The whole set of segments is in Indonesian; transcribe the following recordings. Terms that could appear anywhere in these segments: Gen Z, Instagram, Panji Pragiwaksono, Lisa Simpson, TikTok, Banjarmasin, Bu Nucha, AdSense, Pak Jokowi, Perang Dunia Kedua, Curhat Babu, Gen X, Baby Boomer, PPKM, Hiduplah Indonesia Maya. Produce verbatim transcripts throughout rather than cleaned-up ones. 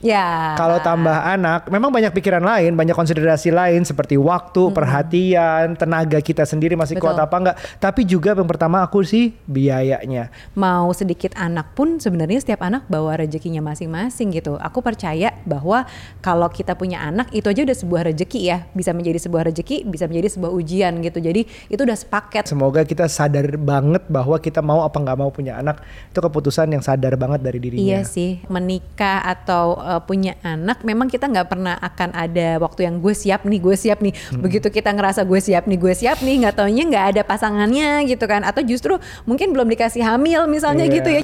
Ya. Kalau tambah anak, memang banyak pikiran lain, banyak konsiderasi lain seperti waktu, hmm. perhatian, tenaga kita sendiri masih Betul. Kuat apa enggak. Tapi juga yang pertama aku sih biayanya. Mau sedikit anak pun sebenarnya setiap anak bawa rezekinya masing-masing gitu. Aku percaya bahwa kalau kita punya anak itu aja udah sebuah rezeki ya, bisa menjadi sebuah rezeki, bisa menjadi sebuah ujian gitu. Jadi itu udah sepaket. Semoga kita sadar banget bahwa kita mau apa enggak mau punya anak. Itu keputusan yang sadar banget dari dirinya. Iya sih, menikah atau punya anak memang kita gak pernah akan ada waktu yang gue siap nih, gue siap nih hmm. begitu kita ngerasa gue siap nih, gue siap nih gak taunya gak ada pasangannya gitu kan, atau justru mungkin belum dikasih hamil misalnya yeah. gitu ya.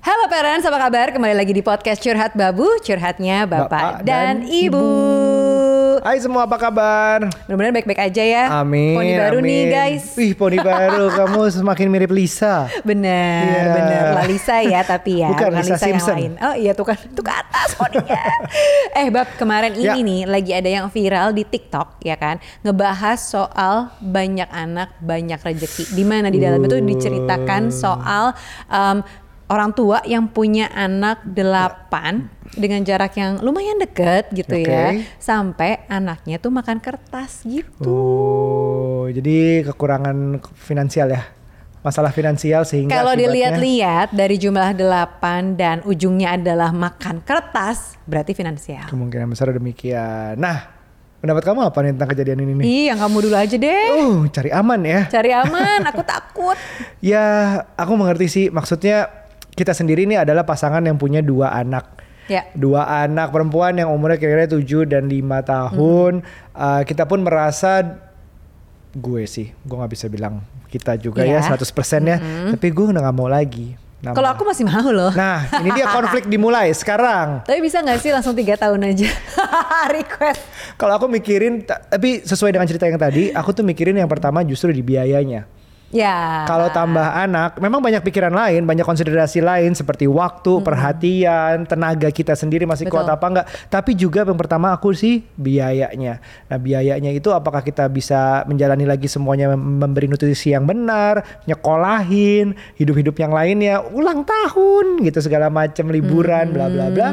Halo parents, apa kabar? Kembali lagi di podcast Curhat Babu, curhatnya Bapak, Bapak dan, dan Ibu, Ibu. Hai semua, apa kabar? Benar-benar baik-baik aja ya. Amin. Poni baru amin. Nih guys. Wih, poni baru. Kamu semakin mirip Lisa. Benar, yeah. benar. La Lisa ya, tapi ya. Bukan Lisa, Lisa Simpson. Yang lain. Oh iya, tuh kan, tuh ke atas poninya. eh, Bab, kemarin ini yeah. nih lagi ada yang viral di TikTok ya kan, ngebahas soal banyak anak, banyak rezeki. Di mana di dalam uh. itu diceritakan soal um, orang tua yang punya anak delapan dengan jarak yang lumayan deket gitu okay. ya, sampai anaknya tuh makan kertas gitu. Oh, jadi kekurangan finansial ya, masalah finansial sehingga. Kalau dilihat-lihat dari jumlah delapan dan ujungnya adalah makan kertas, berarti finansial. Kemungkinan besar demikian. Nah. Pendapat kamu apa nih tentang kejadian ini nih? Ih, yang kamu dulu aja deh. Uh, cari aman ya. Cari aman, aku takut. Ya, aku mengerti sih. Maksudnya kita sendiri ini adalah pasangan yang punya dua anak. Ya. Dua anak perempuan yang umurnya kira-kira tujuh dan lima tahun. Hmm. Uh, kita pun merasa, gue sih, gue gak bisa bilang kita juga ya, ya seratus persen ya. Hmm. Tapi gue udah gak mau lagi. Kalau aku masih mau loh. Nah, ini dia konflik dimulai sekarang. Tapi bisa gak sih langsung tiga tahun aja? Request. Kalau aku mikirin, tapi sesuai dengan cerita yang tadi, aku tuh mikirin yang pertama justru di biayanya. Ya. Kalau tambah anak, memang banyak pikiran lain, banyak konsiderasi lain seperti waktu, hmm. perhatian, tenaga kita sendiri masih Betul. Kuat apa enggak. Tapi juga yang pertama aku sih biayanya. Nah, biayanya itu apakah kita bisa menjalani lagi semuanya, memberi nutrisi yang benar, nyekolahin, hidup-hidup yang lainnya, ulang tahun gitu segala macam, liburan, hmm. bla bla bla.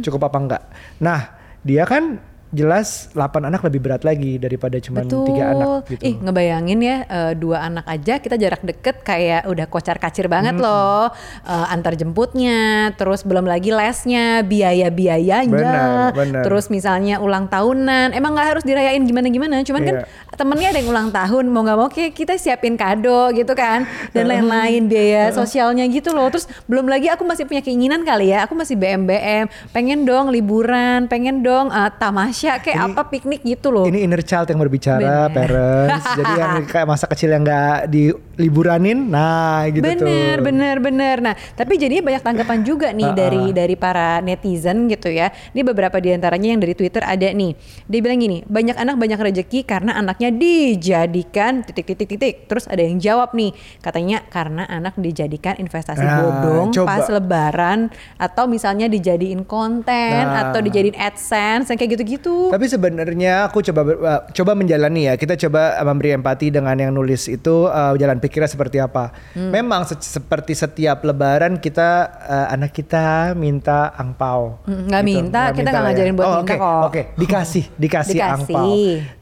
Cukup apa enggak? Nah, dia kan jelas delapan anak lebih berat lagi daripada cuma tiga anak gitu. Ih, ngebayangin ya dua anak aja kita jarak deket kayak udah kocar-kacir banget hmm. loh. E, antar jemputnya, terus belum lagi lesnya, biaya-biayanya. Benar, benar. Terus misalnya ulang tahunan, emang gak harus dirayain gimana-gimana. Cuman yeah. kan temennya ada yang ulang tahun, mau gak mau kayak kita siapin kado gitu kan. Dan lain-lain biaya sosialnya gitu loh. Terus belum lagi aku masih punya keinginan kali ya, aku masih B M B M. Pengen dong liburan, pengen dong uh, tamasya. Ya, kayak ini, apa piknik gitu loh. Ini inner child yang berbicara, bener. Parents. Jadi yang kayak masa kecil yang gak diliburanin, nah gitu bener, tuh. Bener, bener, bener. Nah, tapi jadinya banyak tanggapan juga nih dari dari para netizen gitu ya. Ini beberapa diantaranya yang dari Twitter ada nih. Dia bilang gini, banyak anak banyak rejeki karena anaknya dijadikan titik-titik-titik. Terus ada yang jawab nih, katanya karena anak dijadikan investasi nah, bodong coba. Pas lebaran. Atau misalnya dijadiin konten, nah. atau dijadiin AdSense, yang kayak gitu-gitu. Tapi sebenarnya aku coba uh, coba menjalani ya. Kita coba memberi empati dengan yang nulis itu uh, jalan pikirnya seperti apa. Hmm. Memang se- seperti setiap lebaran kita uh, anak kita minta angpau. Hmm, gak gitu. minta, gak kita minta, gak ngajarin ya. buat oh, minta okay, kok. Oke, okay. dikasih, dikasih, dikasih angpau.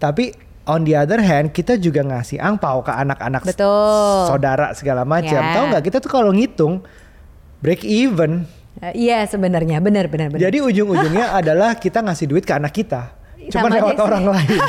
Tapi on the other hand, kita juga ngasih angpau ke anak-anak Betul. Saudara segala macam. Yeah. Tahu nggak kita tuh kalau ngitung break even. Iya uh, sebenarnya benar-benar. Jadi ujung-ujungnya adalah kita ngasih duit ke anak kita, cuma lewat orang lain.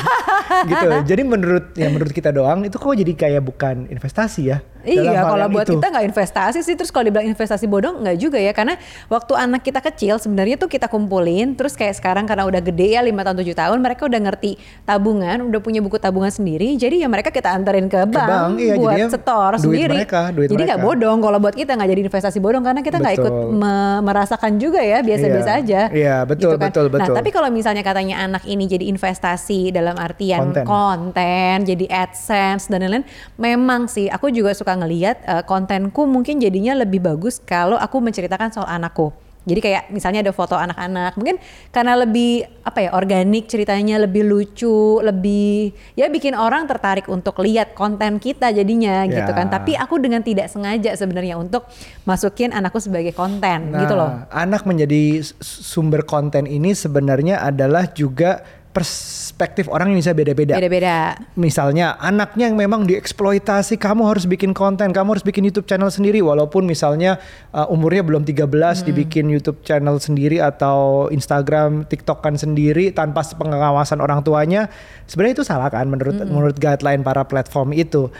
Gitu. Jadi menurut ya menurut kita doang itu kok jadi kayak bukan investasi ya. Iya, kalau buat itu. Kita nggak investasi sih. Terus kalau dibilang investasi bodong nggak juga ya, karena waktu anak kita kecil sebenarnya tuh kita kumpulin. Terus kayak sekarang karena udah gede ya lima tahun tujuh tahun, mereka udah ngerti tabungan, udah punya buku tabungan sendiri. Jadi ya mereka kita antarin ke bank, ke bank iya, buat setor duit sendiri. Mereka, duit jadi nggak bodong. Kalau buat kita nggak jadi investasi bodong karena kita nggak ikut me- merasakan juga ya, biasa-biasa iya. aja. Iya betul gitu kan. betul betul. Nah tapi kalau misalnya katanya anak ini jadi investasi dalam artian konten, konten jadi AdSense dan lain-lain. Memang sih aku juga suka ngelihat uh, kontenku mungkin jadinya lebih bagus kalau aku menceritakan soal anakku Jadi kayak misalnya ada foto anak-anak, mungkin karena lebih apa ya, organik ceritanya, lebih lucu, lebih ya bikin orang tertarik untuk lihat konten kita jadinya yeah. gitu kan. Tapi aku dengan tidak sengaja sebenarnya untuk masukin anakku sebagai konten nah, gitu loh. Anak menjadi sumber konten ini sebenarnya adalah juga perspektif orang yang bisa beda-beda. Beda-beda. Misalnya anaknya yang memang dieksploitasi, kamu harus bikin konten, kamu harus bikin YouTube channel sendiri. Walaupun misalnya uh, umurnya belum tiga belas hmm. dibikin YouTube channel sendiri atau Instagram, TikTokan sendiri tanpa pengawasan orang tuanya. Sebenarnya itu salah kan menurut hmm. menurut guideline para platform itu.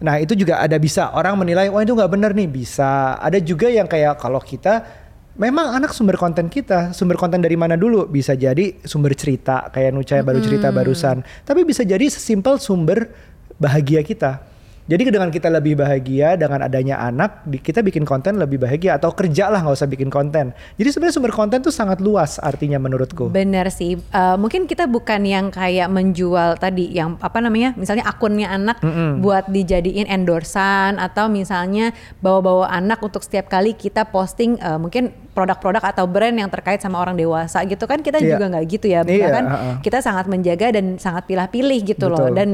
Nah itu juga ada bisa orang menilai, wah itu nggak benar nih, bisa. Ada juga yang kayak kalau kita memang anak sumber konten kita, sumber konten dari mana dulu? Bisa jadi sumber cerita, kayak Nucha yang baru cerita hmm. barusan. Tapi bisa jadi sesimpel sumber bahagia kita. Jadi dengan kita lebih bahagia, dengan adanya anak, kita bikin konten lebih bahagia. Atau kerja lah, gak usah bikin konten. Jadi sebenarnya sumber konten tuh sangat luas artinya menurutku. Benar sih, uh, mungkin kita bukan yang kayak menjual tadi, yang apa namanya, misalnya akunnya anak mm-mm. buat dijadiin endorsan. Atau misalnya bawa-bawa anak untuk setiap kali kita posting uh, mungkin produk-produk atau brand yang terkait sama orang dewasa gitu kan, kita yeah. juga nggak gitu ya, yeah, kan uh-uh. kita sangat menjaga dan sangat pilih-pilih gitu. Betul. Loh, dan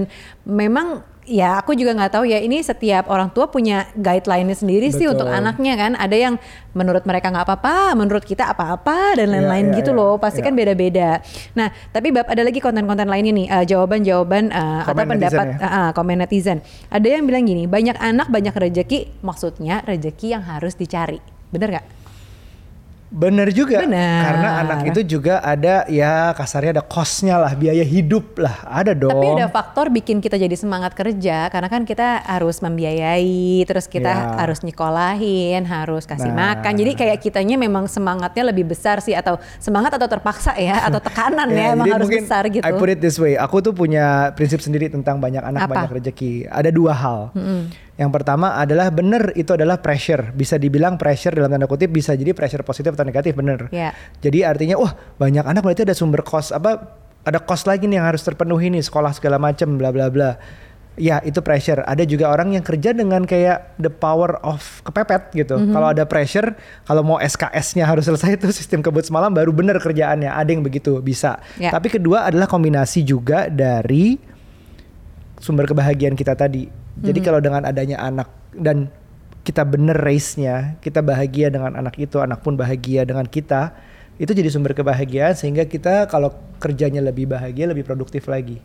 memang ya aku juga nggak tahu ya, ini setiap orang tua punya guideline-nya sendiri. Betul. Sih untuk anaknya kan, ada yang menurut mereka nggak apa-apa, menurut kita apa-apa dan lain-lain yeah, yeah, gitu yeah. loh, pasti yeah. kan beda-beda. Nah tapi Bab, ada lagi konten-konten lainnya nih, uh, jawaban-jawaban uh, atau pendapat ya? uh, uh, komen netizen. Ada yang bilang gini, banyak anak banyak rejeki, maksudnya rejeki yang harus dicari, bener nggak? Bener juga, bener. Karena anak itu juga ada ya kasarnya ada cost-nya lah, biaya hidup lah, ada dong. Tapi ada faktor bikin kita jadi semangat kerja, karena kan kita harus membiayai, terus kita ya. harus nyekolahin, harus kasih nah. makan. Jadi kayak kitanya memang semangatnya lebih besar sih, atau semangat atau terpaksa ya, atau tekanan ya, ya emang harus besar gitu. I put it this way, aku tuh punya prinsip sendiri tentang banyak anak. Apa? Banyak rejeki. Ada dua hal. Mm-hmm. Yang pertama adalah benar itu adalah pressure. Bisa dibilang pressure dalam tanda kutip, bisa jadi pressure positif atau negatif, benar. Yeah. Jadi artinya wah banyak anak berarti ada sumber cost, apa ada cost lagi nih yang harus terpenuhi nih, sekolah segala macam bla bla bla. Ya itu pressure. Ada juga orang yang kerja dengan kayak the power of kepepet gitu. Mm-hmm. Kalau ada pressure, kalau mau S K S-nya harus selesai itu sistem kebut semalam baru benar kerjaannya. Ada yang begitu bisa. Yeah. Tapi kedua adalah kombinasi juga dari sumber kebahagiaan kita tadi. Jadi mm-hmm. kalau dengan adanya anak dan kita bener raise-nya, kita bahagia dengan anak itu, anak pun bahagia dengan kita, itu jadi sumber kebahagiaan sehingga kita kalau kerjanya lebih bahagia, lebih produktif lagi.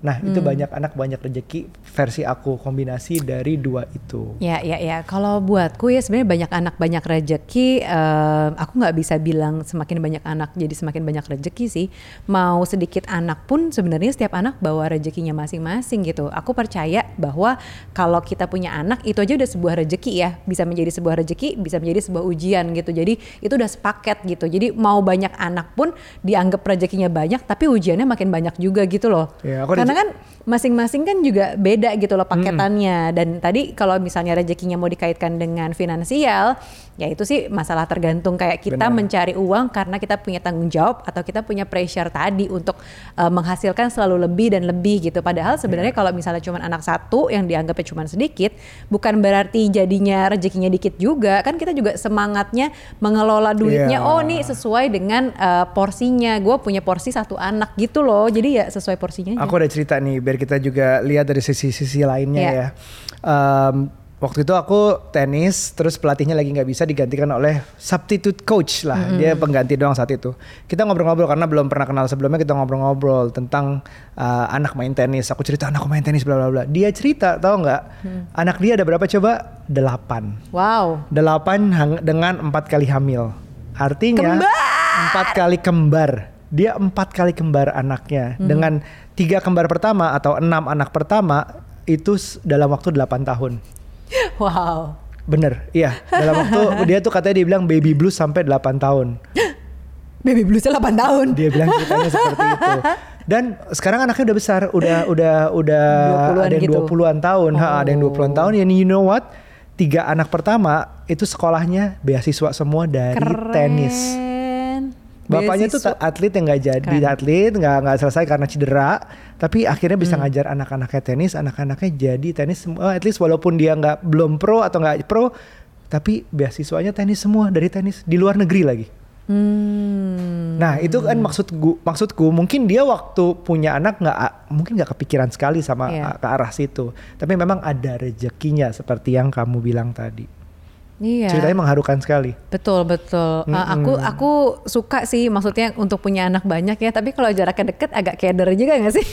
Nah hmm. itu banyak anak banyak rejeki versi aku, kombinasi dari dua itu. Ya ya ya, kalau buatku ya sebenarnya banyak anak banyak rejeki, uh, aku nggak bisa bilang semakin banyak anak jadi semakin banyak rejeki sih. Mau sedikit anak pun sebenarnya setiap anak bawa rejekinya masing-masing gitu. Aku percaya bahwa kalau kita punya anak itu aja udah sebuah rejeki ya, bisa menjadi sebuah rejeki, bisa menjadi sebuah ujian gitu. Jadi itu udah sepaket gitu. Jadi mau banyak anak pun dianggap rejekinya banyak, tapi ujiannya makin banyak juga gitu loh. Ya, aku karena kan masing-masing kan juga beda gitu loh paketannya. Hmm. Dan tadi kalau misalnya rezekinya mau dikaitkan dengan finansial, ya itu sih masalah tergantung kayak kita bener. Mencari uang karena kita punya tanggung jawab atau kita punya pressure tadi untuk uh, menghasilkan selalu lebih dan lebih gitu. Padahal sebenarnya yeah. kalau misalnya cuma anak satu yang dianggapnya cuma sedikit, bukan berarti jadinya rezekinya dikit juga. Kan kita juga semangatnya mengelola duitnya, yeah. oh nih sesuai dengan uh, porsinya. Gue punya porsi satu anak gitu loh. Jadi ya sesuai porsinya aja. Aku ada cerita nih biar kita juga lihat dari sisi-sisi lainnya yeah. ya. Um, waktu itu aku tenis, terus pelatihnya lagi gak bisa, digantikan oleh substitute coach lah. Mm-hmm. Dia pengganti doang saat itu. Kita ngobrol-ngobrol karena belum pernah kenal sebelumnya, kita ngobrol-ngobrol tentang uh, anak main tenis. Aku cerita anakku main tenis bla bla bla. Dia cerita tau gak, mm. anak dia ada berapa coba? Delapan. Wow. Delapan hang- dengan empat kali hamil. Artinya kembar! Empat kali kembar. Dia empat kali kembar anaknya. Mm-hmm. Dengan tiga kembar pertama atau enam anak pertama itu dalam waktu delapan tahun. Wow. Bener, iya. Dalam waktu dia tuh katanya dia bilang baby blues sampai delapan tahun. Baby bluesnya delapan tahun. Dia bilang ceritanya seperti itu. Dan sekarang anaknya udah besar, udah udah udah dua puluhan ada yang gitu. dua puluhan tahun, oh. ha, ada yang dua puluhan tahun. And you know what? Tiga anak pertama itu sekolahnya beasiswa semua dari keren. Tenis. Bapaknya beasiswa. Tuh atlet yang gak jadi keren. Atlet, gak, gak selesai karena cedera. Tapi akhirnya bisa hmm. ngajar anak-anaknya tenis, anak-anaknya jadi tenis. At least walaupun dia gak, belum pro atau gak pro, tapi beasiswanya teknis semua, dari teknis di luar negeri lagi. Hmm. Nah itu kan maksudku, maksudku mungkin dia waktu punya anak nggak, mungkin nggak kepikiran sekali sama yeah. ke arah situ. Tapi memang ada rezekinya seperti yang kamu bilang tadi. Iya. Yeah. Ceritanya mengharukan sekali. Betul betul. Mm-hmm. Uh, aku aku suka sih, maksudnya untuk punya anak banyak ya. Tapi kalau jaraknya deket agak keder juga nggak sih?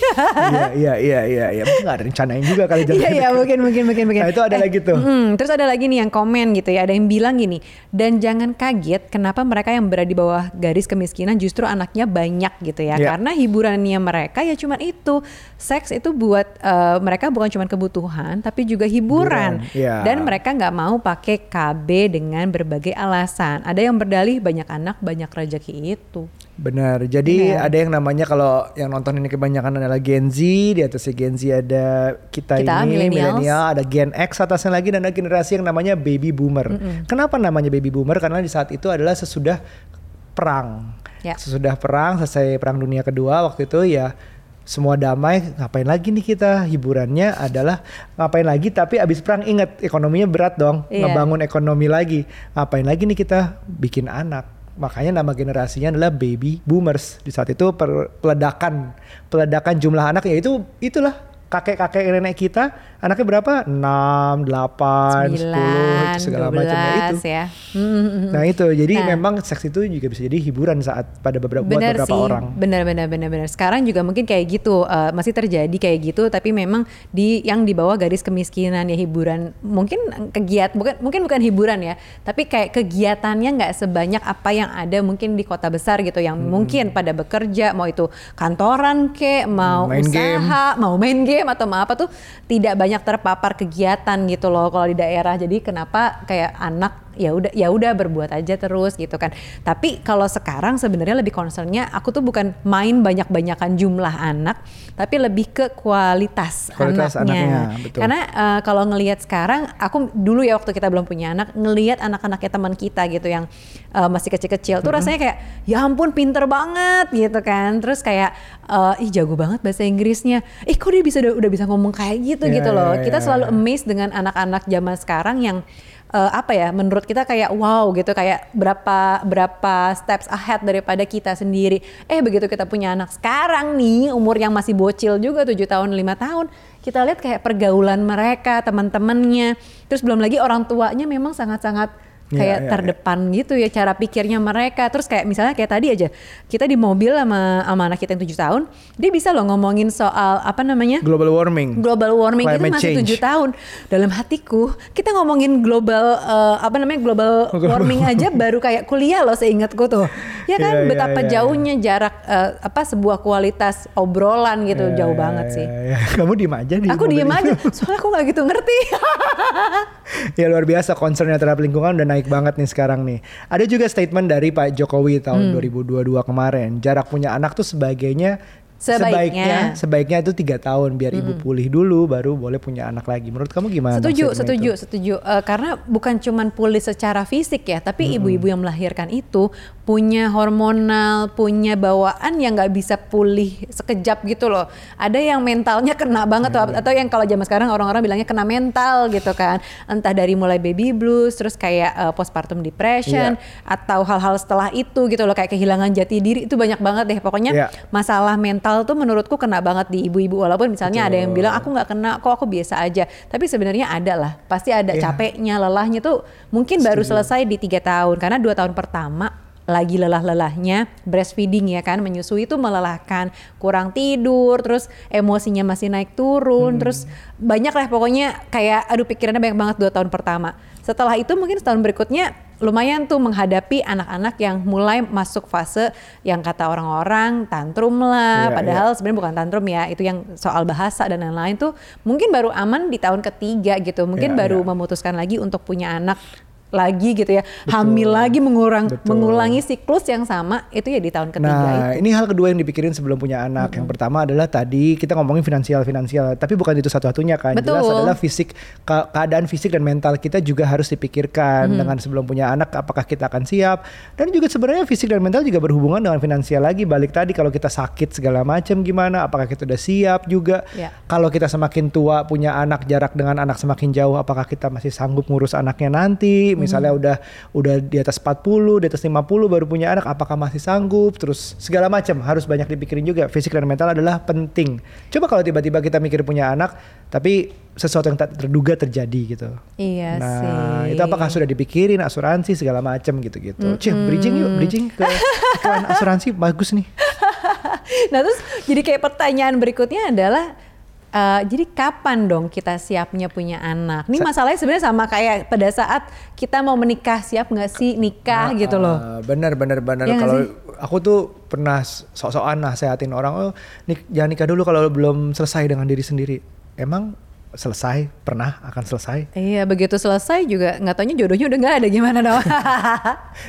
Iya iya iya iya. Mungkin nggak rencanain juga kali jaraknya. Iya iya mungkin mungkin mungkin mungkin. Nah itu ada eh, lagi tuh. Mm, terus ada lagi nih yang komen gitu ya. Ada yang bilang gini. Dan jangan kaget kenapa mereka yang berada di bawah garis kemiskinan justru anaknya banyak gitu ya. Yeah. Karena hiburannya mereka ya cuma itu. Seks itu buat uh, mereka bukan cuma kebutuhan tapi juga hiburan. hiburan. Yeah. Dan mereka nggak mau pakai K B dengan berbagai alasan. Ada yang berdalih banyak anak banyak rezeki itu. Benar. Jadi Benar. Ada yang namanya kalau yang nonton ini kebanyakan adalah Gen Z, di atasnya Gen Z ada kita, kita ini milenial, ada Gen X atasnya lagi, dan ada generasi yang namanya Baby Boomer. Mm-mm. Kenapa namanya Baby Boomer? Karena di saat itu adalah sesudah perang. Ya. Sesudah perang, selesai Perang Dunia Kedua waktu itu ya. Semua damai, ngapain lagi nih kita? Hiburannya adalah ngapain lagi, tapi abis perang inget ekonominya berat dong, yeah. ngebangun ekonomi lagi. Ngapain lagi nih kita? Bikin anak. Makanya nama generasinya adalah Baby Boomers. Di saat itu peledakan, peledakan jumlah anak ya itu itulah. Kakek-kakek nenek kita anaknya berapa? enam, delapan, sepuluh segala macamnya itu ya. Nah itu jadi nah. memang seks itu juga bisa jadi hiburan saat pada beberapa buat beberapa sih. orang. Benar benar benar benar. Sekarang juga mungkin kayak gitu uh, masih terjadi kayak gitu, tapi memang di yang di bawah garis kemiskinan ya hiburan mungkin kegiatan bukan mungkin bukan hiburan ya, tapi kayak kegiatannya nggak sebanyak apa yang ada mungkin di kota besar gitu yang hmm. mungkin pada bekerja, mau itu kantoran kek, mau main usaha, game. mau main game atau apa tuh tidak banyak terpapar kegiatan gitu loh kalau di daerah. Jadi kenapa kayak anak ya udah ya udah berbuat aja terus gitu kan. Tapi kalau sekarang sebenarnya lebih concernnya aku tuh bukan main banyak-banyakan jumlah anak, tapi lebih ke kualitas, kualitas anaknya. anaknya betul. Karena uh, kalau ngelihat sekarang, aku dulu ya waktu kita belum punya anak, ngelihat anak-anaknya teman kita gitu yang uh, masih kecil-kecil tuh mm-hmm. rasanya kayak ya ampun pinter banget gitu kan. Terus kayak uh, ih jago banget bahasa Inggrisnya. Ih kok dia bisa udah bisa ngomong kayak gitu yeah, gitu loh. Yeah, kita yeah. selalu amazed dengan anak-anak zaman sekarang yang Uh, apa ya menurut kita kayak wow gitu, kayak berapa berapa steps ahead daripada kita sendiri. Eh begitu kita punya anak sekarang nih, umur yang masih bocil juga tujuh tahun lima tahun, kita lihat kayak pergaulan mereka, teman-temannya, terus belum lagi orang tuanya memang sangat-sangat kayak yeah, terdepan yeah, yeah. gitu ya cara pikirnya mereka. Terus kayak misalnya kayak tadi aja kita di mobil sama, sama anak kita yang tujuh tahun, dia bisa loh ngomongin soal apa namanya global warming global warming climate itu masih change. tujuh tahun. Dalam hatiku kita ngomongin global uh, apa namanya global warming aja baru kayak kuliah loh seingatku tuh ya kan. yeah, yeah, betapa yeah, jauhnya yeah. jarak uh, apa sebuah kualitas obrolan gitu yeah, jauh yeah, banget yeah, sih yeah. Kamu diem aja nih, aku diem aja soalnya aku gak gitu ngerti. Ya luar biasa concernnya terhadap lingkungan dan naik banget nih sekarang nih. Ada juga statement dari Pak Jokowi tahun dua ribu dua puluh dua kemarin. Jarak punya anak tuh sebagainya Sebaiknya. sebaiknya sebaiknya itu tiga tahun biar mm-hmm. ibu pulih dulu baru boleh punya anak lagi. Menurut kamu gimana? Setuju, setuju, itu? setuju. Uh, karena bukan cuman pulih secara fisik ya, tapi mm-hmm. ibu-ibu yang melahirkan itu punya hormonal, punya bawaan yang nggak bisa pulih sekejap gitu loh. Ada yang mentalnya kena banget mm-hmm. atau yang kalau zaman sekarang orang-orang bilangnya kena mental gitu kan. Entah dari mulai baby blues, terus kayak uh, postpartum depression yeah. atau hal-hal setelah itu gitu loh, kayak kehilangan jati diri itu banyak banget deh. Pokoknya yeah. masalah mental tuh menurutku kena banget di ibu-ibu, walaupun misalnya Betul. ada yang bilang aku nggak kena kok, aku biasa aja, tapi sebenarnya ada lah, pasti ada yeah. capeknya, lelahnya tuh mungkin Setuju. baru selesai di tiga tahun, karena dua tahun pertama lagi lelah-lelahnya breastfeeding ya kan, menyusui itu melelahkan, kurang tidur, terus emosinya masih naik turun, hmm. terus banyak lah pokoknya kayak aduh pikirannya banyak banget dua tahun pertama. Setelah itu mungkin setahun berikutnya lumayan tuh menghadapi anak-anak yang mulai masuk fase yang kata orang-orang tantrum lah, yeah, padahal yeah. sebenarnya bukan tantrum ya, itu yang soal bahasa dan lain-lain tuh mungkin baru aman di tahun ketiga gitu, mungkin yeah, baru yeah. memutuskan lagi untuk punya anak lagi gitu ya, Betul. hamil lagi mengurang, mengulangi siklus yang sama itu ya di tahun ketiga nah, itu. Nah ini hal kedua yang dipikirin sebelum punya anak. Mm-hmm. Yang pertama adalah tadi kita ngomongin finansial-finansial, tapi bukan itu satu-satunya kan. Betul. Jelas adalah fisik, ke- keadaan fisik dan mental kita juga harus dipikirkan mm-hmm. dengan sebelum punya anak apakah kita akan siap. Dan juga sebenarnya fisik dan mental juga berhubungan dengan finansial lagi, balik tadi kalau kita sakit segala macam gimana, apakah kita udah siap juga. Yeah. Kalau kita semakin tua punya anak, jarak dengan anak semakin jauh, apakah kita masih sanggup ngurus anaknya nanti. misalnya hmm. udah udah di atas empat puluh, di atas lima puluh baru punya anak, apakah masih sanggup, terus segala macam harus banyak dipikirin juga. Fisik dan mental adalah penting. Coba kalau tiba-tiba kita mikir punya anak tapi sesuatu yang tak terduga terjadi gitu. Iya nah, sih. Nah, itu apakah sudah dipikirin asuransi segala macam gitu-gitu. Mm-hmm. Cih, bridging yuk, bridging ke iklan asuransi bagus nih. Nah, terus jadi kayak pertanyaan berikutnya adalah Uh, jadi kapan dong kita siapnya punya anak? Ini masalahnya sebenarnya sama kayak pada saat kita mau menikah, siap nggak sih nikah nah, gitu loh? Uh, bener bener bener. Ya, kalau aku tuh pernah sok-sokan nasehatin orang, oh nik- jangan nikah dulu kalau belum selesai dengan diri sendiri. Emang selesai? Pernah akan selesai? Iya, begitu selesai juga nggak taunya jodohnya udah nggak ada, gimana dong?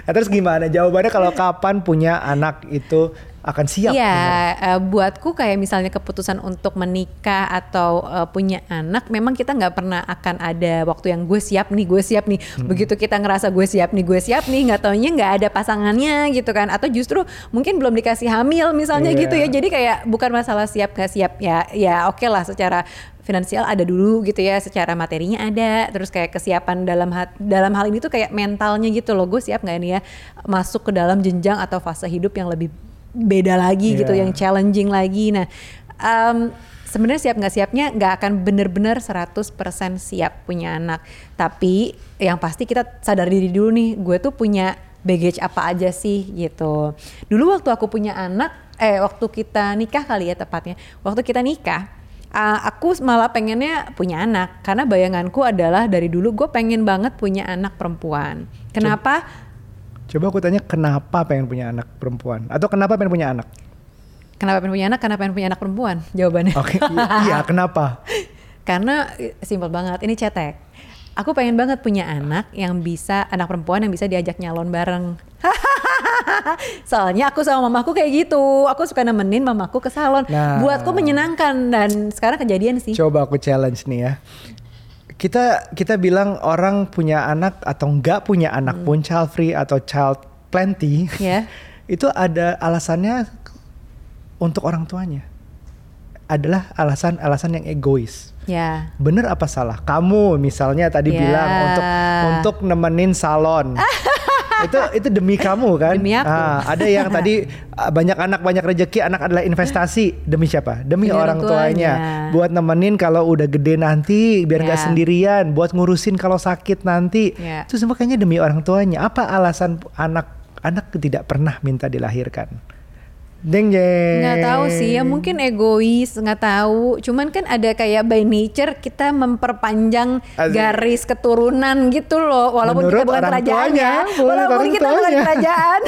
Nah, terus gimana jawabannya kalau kapan punya anak itu? Akan siap. Iya, uh, buatku kayak misalnya keputusan untuk menikah atau uh, punya anak, memang kita nggak pernah akan ada waktu yang gue siap nih, gue siap nih. Hmm. Begitu kita ngerasa gue siap nih, gue siap nih, nggak taunya nggak ada pasangannya gitu kan? Atau justru mungkin belum dikasih hamil misalnya yeah. gitu ya. Jadi kayak bukan masalah siap nggak siap ya, ya oke okay lah secara finansial ada dulu gitu ya, secara materinya ada, terus kayak kesiapan dalam hat, dalam hal ini tuh kayak mentalnya gitu loh, gue siap nggak nih ya masuk ke dalam jenjang atau fase hidup yang lebih beda lagi yeah. gitu, yang challenging lagi. Nah, um, sebenarnya siap nggak siapnya nggak akan benar-benar seratus persen siap punya anak. Tapi yang pasti kita sadar diri dulu nih, gue tuh punya baggage apa aja sih gitu. Dulu waktu aku punya anak, eh waktu kita nikah kali ya tepatnya, waktu kita nikah, Uh, aku malah pengennya punya anak. Karena bayanganku adalah dari dulu gue pengen banget punya anak perempuan. Kenapa? Cuk. Coba aku tanya, kenapa pengen punya anak perempuan? Atau kenapa pengen punya anak? Kenapa pengen punya anak? Karena pengen punya anak perempuan jawabannya. Oke, okay, iya kenapa? Karena simpel banget, ini cetek. Aku pengen banget punya anak yang bisa, anak perempuan yang bisa diajak nyalon bareng. Soalnya aku sama mamaku kayak gitu. Aku suka nemenin mamaku ke salon. Nah, buatku menyenangkan dan sekarang kejadian sih. Coba aku challenge nih ya. Kita kita bilang orang punya anak atau nggak punya anak hmm. pun, child free atau child plenty, yeah. itu ada alasannya untuk orang tuanya. Adalah alasan-alasan yang egois. Yeah. Bener apa salah? Kamu misalnya tadi yeah. bilang untuk untuk nemenin salon. itu itu demi kamu kan? Demi aku. Ah, ada yang tadi banyak anak banyak rejeki, anak adalah investasi. Demi siapa? Demi, Demi orang tuanya. tuanya. Buat nemenin kalau udah gede nanti biar yeah. gak sendirian. Buat ngurusin kalau sakit nanti. Yeah. Itu semua kayaknya demi orang tuanya. Apa alasan anak-anak tidak pernah minta dilahirkan? Deng deng. Nggak tahu sih ya, mungkin egois, nggak tahu. Cuman kan ada kayak by nature kita memperpanjang Aziz. garis keturunan gitu loh, walaupun menurut kita bukan kerajaan ya, walaupun kita bukan kerajaan.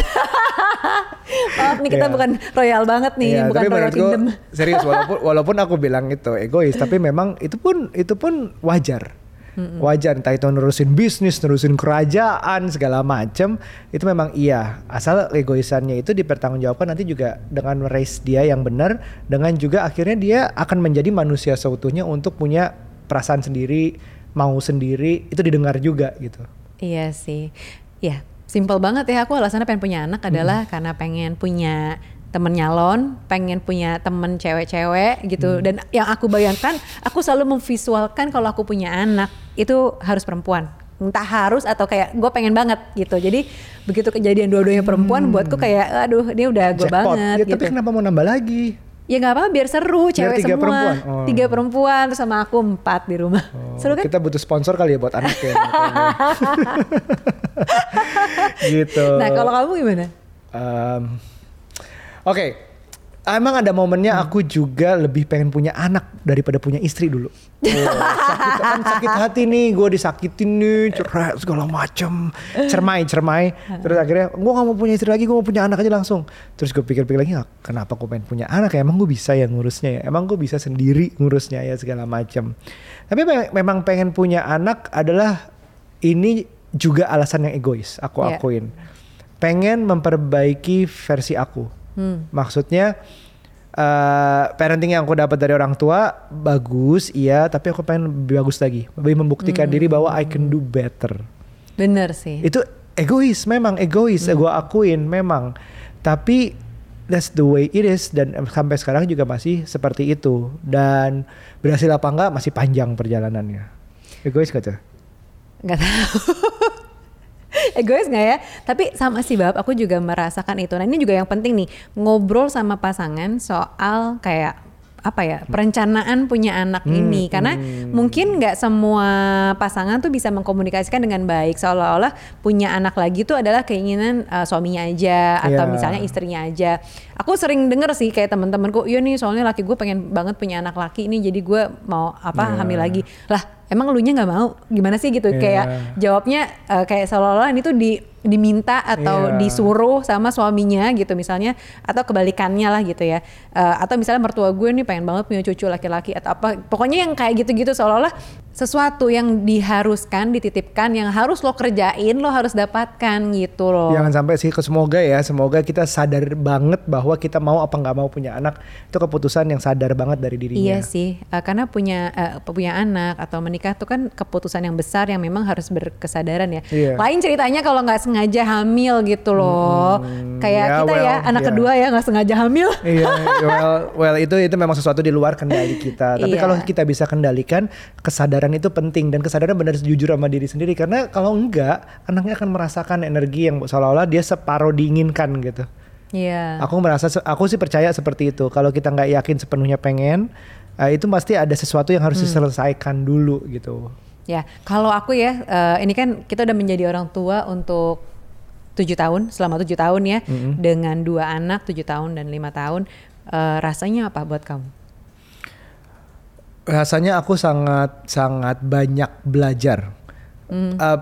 Maaf nih kita yeah. bukan royal banget nih, yeah, bukan royal kingdom. Serius, walaupun walaupun aku bilang itu egois, tapi memang itu pun itu pun wajar. Mm-mm. Wajar, entah itu nerusin bisnis, nerusin kerajaan, segala macem. Itu memang iya, asal egoisannya itu dipertanggungjawabkan nanti juga dengan raise dia yang benar, dengan juga akhirnya dia akan menjadi manusia seutuhnya untuk punya perasaan sendiri, mau sendiri, itu didengar juga gitu. Iya sih, ya simple banget ya. Aku alasannya pengen punya anak adalah mm. karena pengen punya temen nyalon, pengen punya temen cewek-cewek gitu. Hmm. Dan yang aku bayangkan, aku selalu memvisualkan kalau aku punya anak itu harus perempuan. Entah harus atau kayak gue pengen banget gitu. Jadi begitu kejadian dua-duanya perempuan hmm. buatku kayak aduh ini udah gue banget ya, gitu. Tapi kenapa mau nambah lagi? Ya gak apa-apa biar seru, cewek biar tiga semua. Perempuan. Oh. Tiga perempuan, terus sama aku empat di rumah. Oh, seru kan? Kita butuh sponsor kali ya buat anak ya. Gitu. Nah kalau kamu gimana? Um, Oke, okay. Emang ada momennya hmm. aku juga lebih pengen punya anak daripada punya istri dulu. Oh, sakit, kan sakit hati nih, gue disakitin nih, cerai segala macem, cermai cermai. Terus akhirnya gue gak mau punya istri lagi, gue mau punya anak aja langsung. Terus gue pikir-pikir lagi, kenapa gue pengen punya anak ya? Emang gue bisa ya ngurusnya ya? Emang gue bisa sendiri ngurusnya ya segala macem. Tapi memang pengen punya anak adalah ini juga alasan yang egois. Aku yeah. akuin, pengen memperbaiki versi aku. Hmm. Maksudnya uh, parenting yang aku dapat dari orang tua bagus, iya, tapi aku pengen lebih bagus lagi, lebih membuktikan hmm. diri bahwa I can do better. Bener sih. Itu egois, memang egois, hmm. gue akuin memang. Tapi that's the way it is, dan sampai sekarang juga masih seperti itu. Dan berhasil apa enggak masih panjang perjalanannya. Egois gak tuh? Gak tahu. Egois nggak ya? Tapi sama sih Bab, aku juga merasakan itu. Nah ini juga yang penting nih, ngobrol sama pasangan soal kayak apa ya, perencanaan punya anak hmm, ini karena hmm. mungkin nggak semua pasangan tuh bisa mengkomunikasikan dengan baik, seolah-olah punya anak lagi itu adalah keinginan uh, suaminya aja atau yeah. misalnya istrinya aja. Aku sering denger sih kayak temen-temenku, iya nih soalnya laki gue pengen banget punya anak laki ini, jadi gue mau apa yeah. hamil lagi. Lah emang elunya nggak mau, gimana sih gitu yeah. kayak jawabnya uh, kayak seolah-olah ini tuh di diminta atau yeah. disuruh sama suaminya gitu misalnya, atau kebalikannya lah gitu ya, uh, atau misalnya mertua gue nih pengen banget punya cucu laki-laki atau apa, pokoknya yang kayak gitu-gitu, seolah-olah sesuatu yang diharuskan, dititipkan, yang harus lo kerjain, lo harus dapatkan gitu loh. Jangan sampai sih, semoga ya, semoga kita sadar banget bahwa kita mau apa nggak mau punya anak itu keputusan yang sadar banget dari dirinya. Iya sih, uh, karena punya uh, punya anak atau menikah itu kan keputusan yang besar yang memang harus berkesadaran ya. Yeah. Lain ceritanya kalau nggak sengaja hamil gitu loh, hmm, kayak yeah, kita well, ya anak yeah. kedua ya nggak sengaja hamil. Iya, yeah, well, well itu itu memang sesuatu di luar kendali kita. Tapi yeah. kalau kita bisa kendalikan, kesadaran itu penting, dan kesadaran benar jujur sama diri sendiri, karena kalau enggak anaknya akan merasakan energi yang seolah-olah dia separuh diinginkan gitu. Iya. Yeah. Aku merasa, aku sih percaya seperti itu. Kalau kita nggak yakin sepenuhnya pengen, itu pasti ada sesuatu yang harus hmm. diselesaikan dulu gitu. Ya, kalau aku ya, uh, ini kan kita udah menjadi orang tua untuk tujuh tahun, selama tujuh tahun ya, mm-hmm. dengan dua anak, tujuh tahun dan lima tahun, uh, rasanya apa buat kamu? Rasanya aku sangat sangat banyak belajar. Mm. Uh,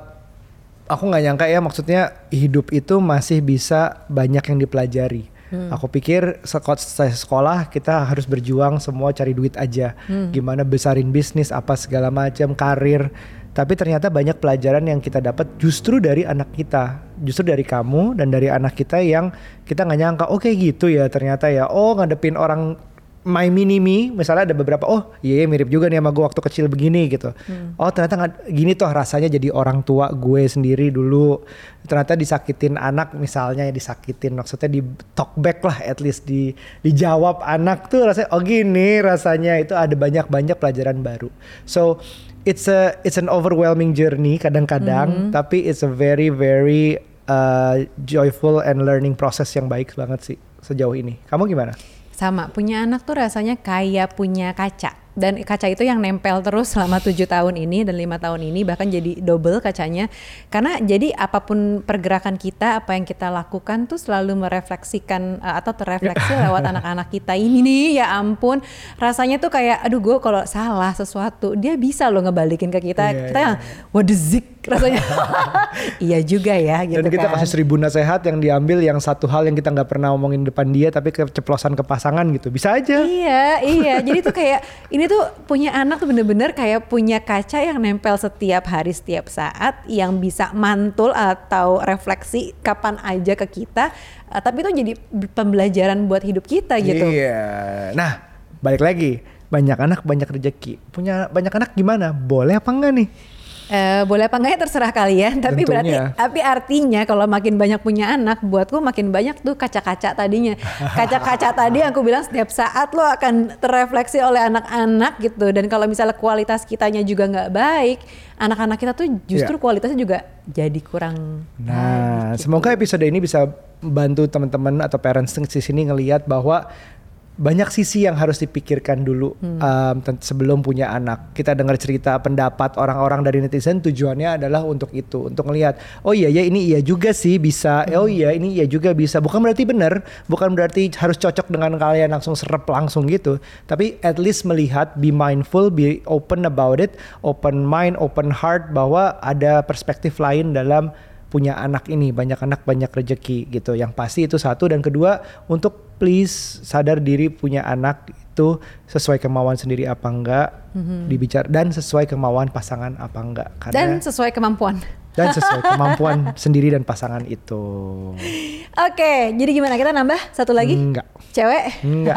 aku nggak nyangka ya, maksudnya hidup itu masih bisa banyak yang dipelajari. Hmm. Aku pikir sekolah kita harus berjuang semua cari duit aja, hmm. gimana besarin bisnis apa segala macam, karir. Tapi ternyata banyak pelajaran yang kita dapat justru dari anak kita, justru dari kamu dan dari anak kita, yang kita nggak nyangka. Oke, gitu ya ternyata ya. Oh, ngadepin orang my mini me misalnya ada beberapa. Oh iya, mirip juga nih sama gue waktu kecil begini gitu. Hmm. Oh ternyata ngad- gini toh rasanya jadi orang tua gue sendiri dulu. Ternyata disakitin anak misalnya, ya disakitin maksudnya di talk back lah, at least di dijawab anak tuh rasanya oh gini rasanya. Itu ada banyak-banyak pelajaran baru. So it's a it's an overwhelming journey kadang-kadang, mm-hmm. tapi it's a very very uh, joyful and learning process yang baik banget sih sejauh ini. Kamu gimana? Sama, punya anak tuh rasanya kayak punya kaca, dan kaca itu yang nempel terus selama tujuh tahun ini dan lima tahun ini, bahkan jadi double kacanya, karena jadi apapun pergerakan kita, apa yang kita lakukan tuh selalu merefleksikan atau terefleksi lewat anak-anak kita ini nih. Ya ampun, rasanya tuh kayak aduh gue kalau salah sesuatu dia bisa loh ngebalikin ke kita, yeah, kita yang waduzik rasanya. Iya juga ya gitu. Dan kita kan kasih seribu nasihat yang diambil yang satu hal yang kita gak pernah omongin depan dia, tapi keceplosan ke pasangan gitu, bisa aja. Iya iya jadi tuh kayak ini tuh punya anak tuh bener-bener kayak punya kaca yang nempel setiap hari, setiap saat, yang bisa mantul atau refleksi kapan aja ke kita, tapi itu jadi pembelajaran buat hidup kita gitu. Iya. Nah balik lagi, banyak anak banyak rezeki. Punya banyak anak gimana, boleh apa enggak nih? Uh, boleh apa enggak ya terserah kalian, tapi tentunya. Berarti tapi artinya kalau makin banyak punya anak, buatku makin banyak tuh kaca-kaca tadinya kaca-kaca tadi yang aku bilang, setiap saat lo akan terefleksi oleh anak-anak gitu. Dan kalau misalnya kualitas kitanya juga gak baik, anak-anak kita tuh justru yeah. kualitasnya juga jadi kurang. Nah baik, gitu. Semoga episode ini bisa bantu teman-teman atau parents di sini ngelihat bahwa banyak sisi yang harus dipikirkan dulu hmm. um, sebelum punya anak. Kita dengar cerita pendapat orang-orang dari netizen, tujuannya adalah untuk itu, untuk ngelihat oh iya ya ini iya juga sih bisa, hmm. oh iya ini iya juga bisa. Bukan berarti benar, bukan berarti harus cocok dengan kalian langsung serap langsung gitu, tapi at least melihat, be mindful, be open about it, open mind, open heart, bahwa ada perspektif lain dalam punya anak ini. Banyak anak banyak rezeki gitu, yang pasti itu satu. Dan kedua, untuk please sadar diri, punya anak itu sesuai kemauan sendiri apa enggak, mm-hmm. dibicar dan sesuai kemauan pasangan apa enggak. Karena dan sesuai kemampuan. Dan sesuai kemampuan sendiri dan pasangan itu. Oke, okay, jadi gimana, kita nambah satu lagi? Enggak. Cewek? Enggak.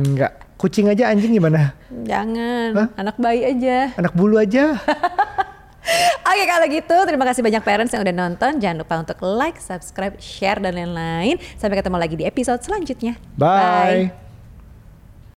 Enggak. Kucing aja, anjing gimana? Jangan. Hah? Anak bayi aja. Anak bulu aja. Oke kalau gitu, terima kasih banyak parents yang udah nonton. Jangan lupa untuk like, subscribe, share, dan lain-lain. Sampai ketemu lagi di episode selanjutnya. Bye, bye.